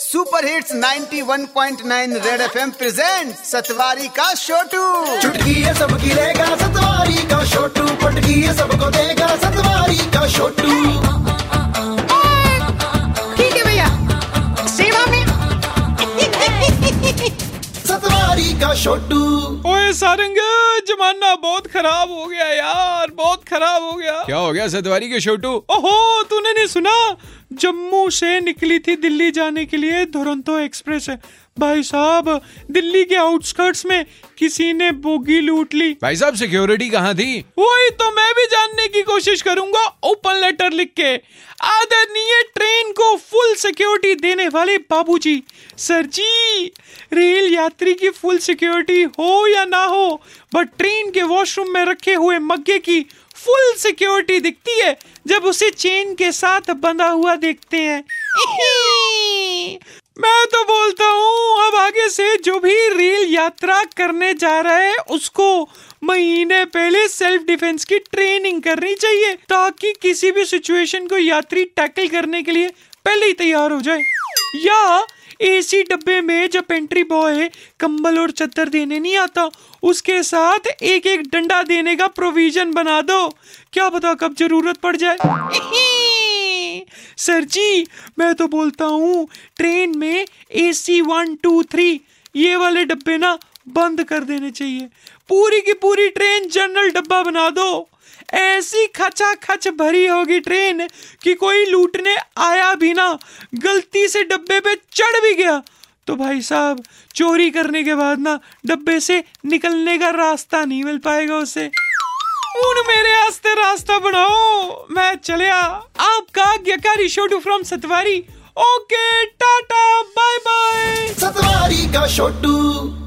Super hits 91.9 red FM present Satwari का छोटू। चुटकी है सबकी रहेगा सतवारी का छोटू, पटकी है सबको देगा सतवारी का छोटू। ठीक है भैया, सेवा में सतवारी का छोटू। ओए सारंग, जमाना बहुत खराब हो गया यार, बहुत खराब हो गया। क्या हो गया सतवारी के छोटू? ओहो, तूने नहीं सुना? जम्मू से निकली थी दिल्ली जाने के लिए दुरंतो एक्सप्रेस है भाई साहब। दिल्ली के आउटस्कर्ट्स में किसी ने बोगी लूट ली भाई साहब। सिक्योरिटी कहाँ थी? वही तो मैं भी जानने की कोशिश करूंगा ओपन लेटर लिख के। आदरणीय ट्रेन को फुल सिक्योरिटी देने वाले बाबूजी, सर जी, रेल यात्री की फुल सिक्योरिटी हो या ना हो, बट ट्रेन के वॉशरूम में रखे हुए मग्गे की फुल सिक्योरिटी दिखती है जब उसे चेन के साथ बंधा हुआ देखते हैं। मैं तो बोलता हूँ अब आगे से जो भी रेल यात्रा करने जा रहा है उसको महीने पहले सेल्फ डिफेंस की ट्रेनिंग करनी चाहिए, ताकि किसी भी सिचुएशन को यात्री टैकल करने के लिए पहले ही तैयार हो जाए। या एसी डब्बे में जब पेंट्री बॉय कंबल और चद्दर देने नहीं आता, उसके साथ एक एक डंडा देने का प्रोविजन बना दो, क्या पता कब जरूरत पड़ जाए। सर जी, मैं तो बोलता हूँ ट्रेन में AC 1, 2, 3 ये वाले डब्बे ना बंद कर देने चाहिए। पूरी की पूरी ट्रेन जनरल डब्बा बना दो। ऐसी खचाखच भरी होगी ट्रेन कि कोई लूटने आया भी ना, गलती से डब्बे पे चढ़ भी गया तो भाई साहब चोरी करने के बाद ना डब्बे से निकलने का रास्ता नहीं मिल पाएगा उसे। उन मेरे आस्ते रास्ता बनाओ। मैं चलिया, आपका ज्ञाकारी Chhotu from Satwari. Okay, tata, bye bye. Satwari का छोटू।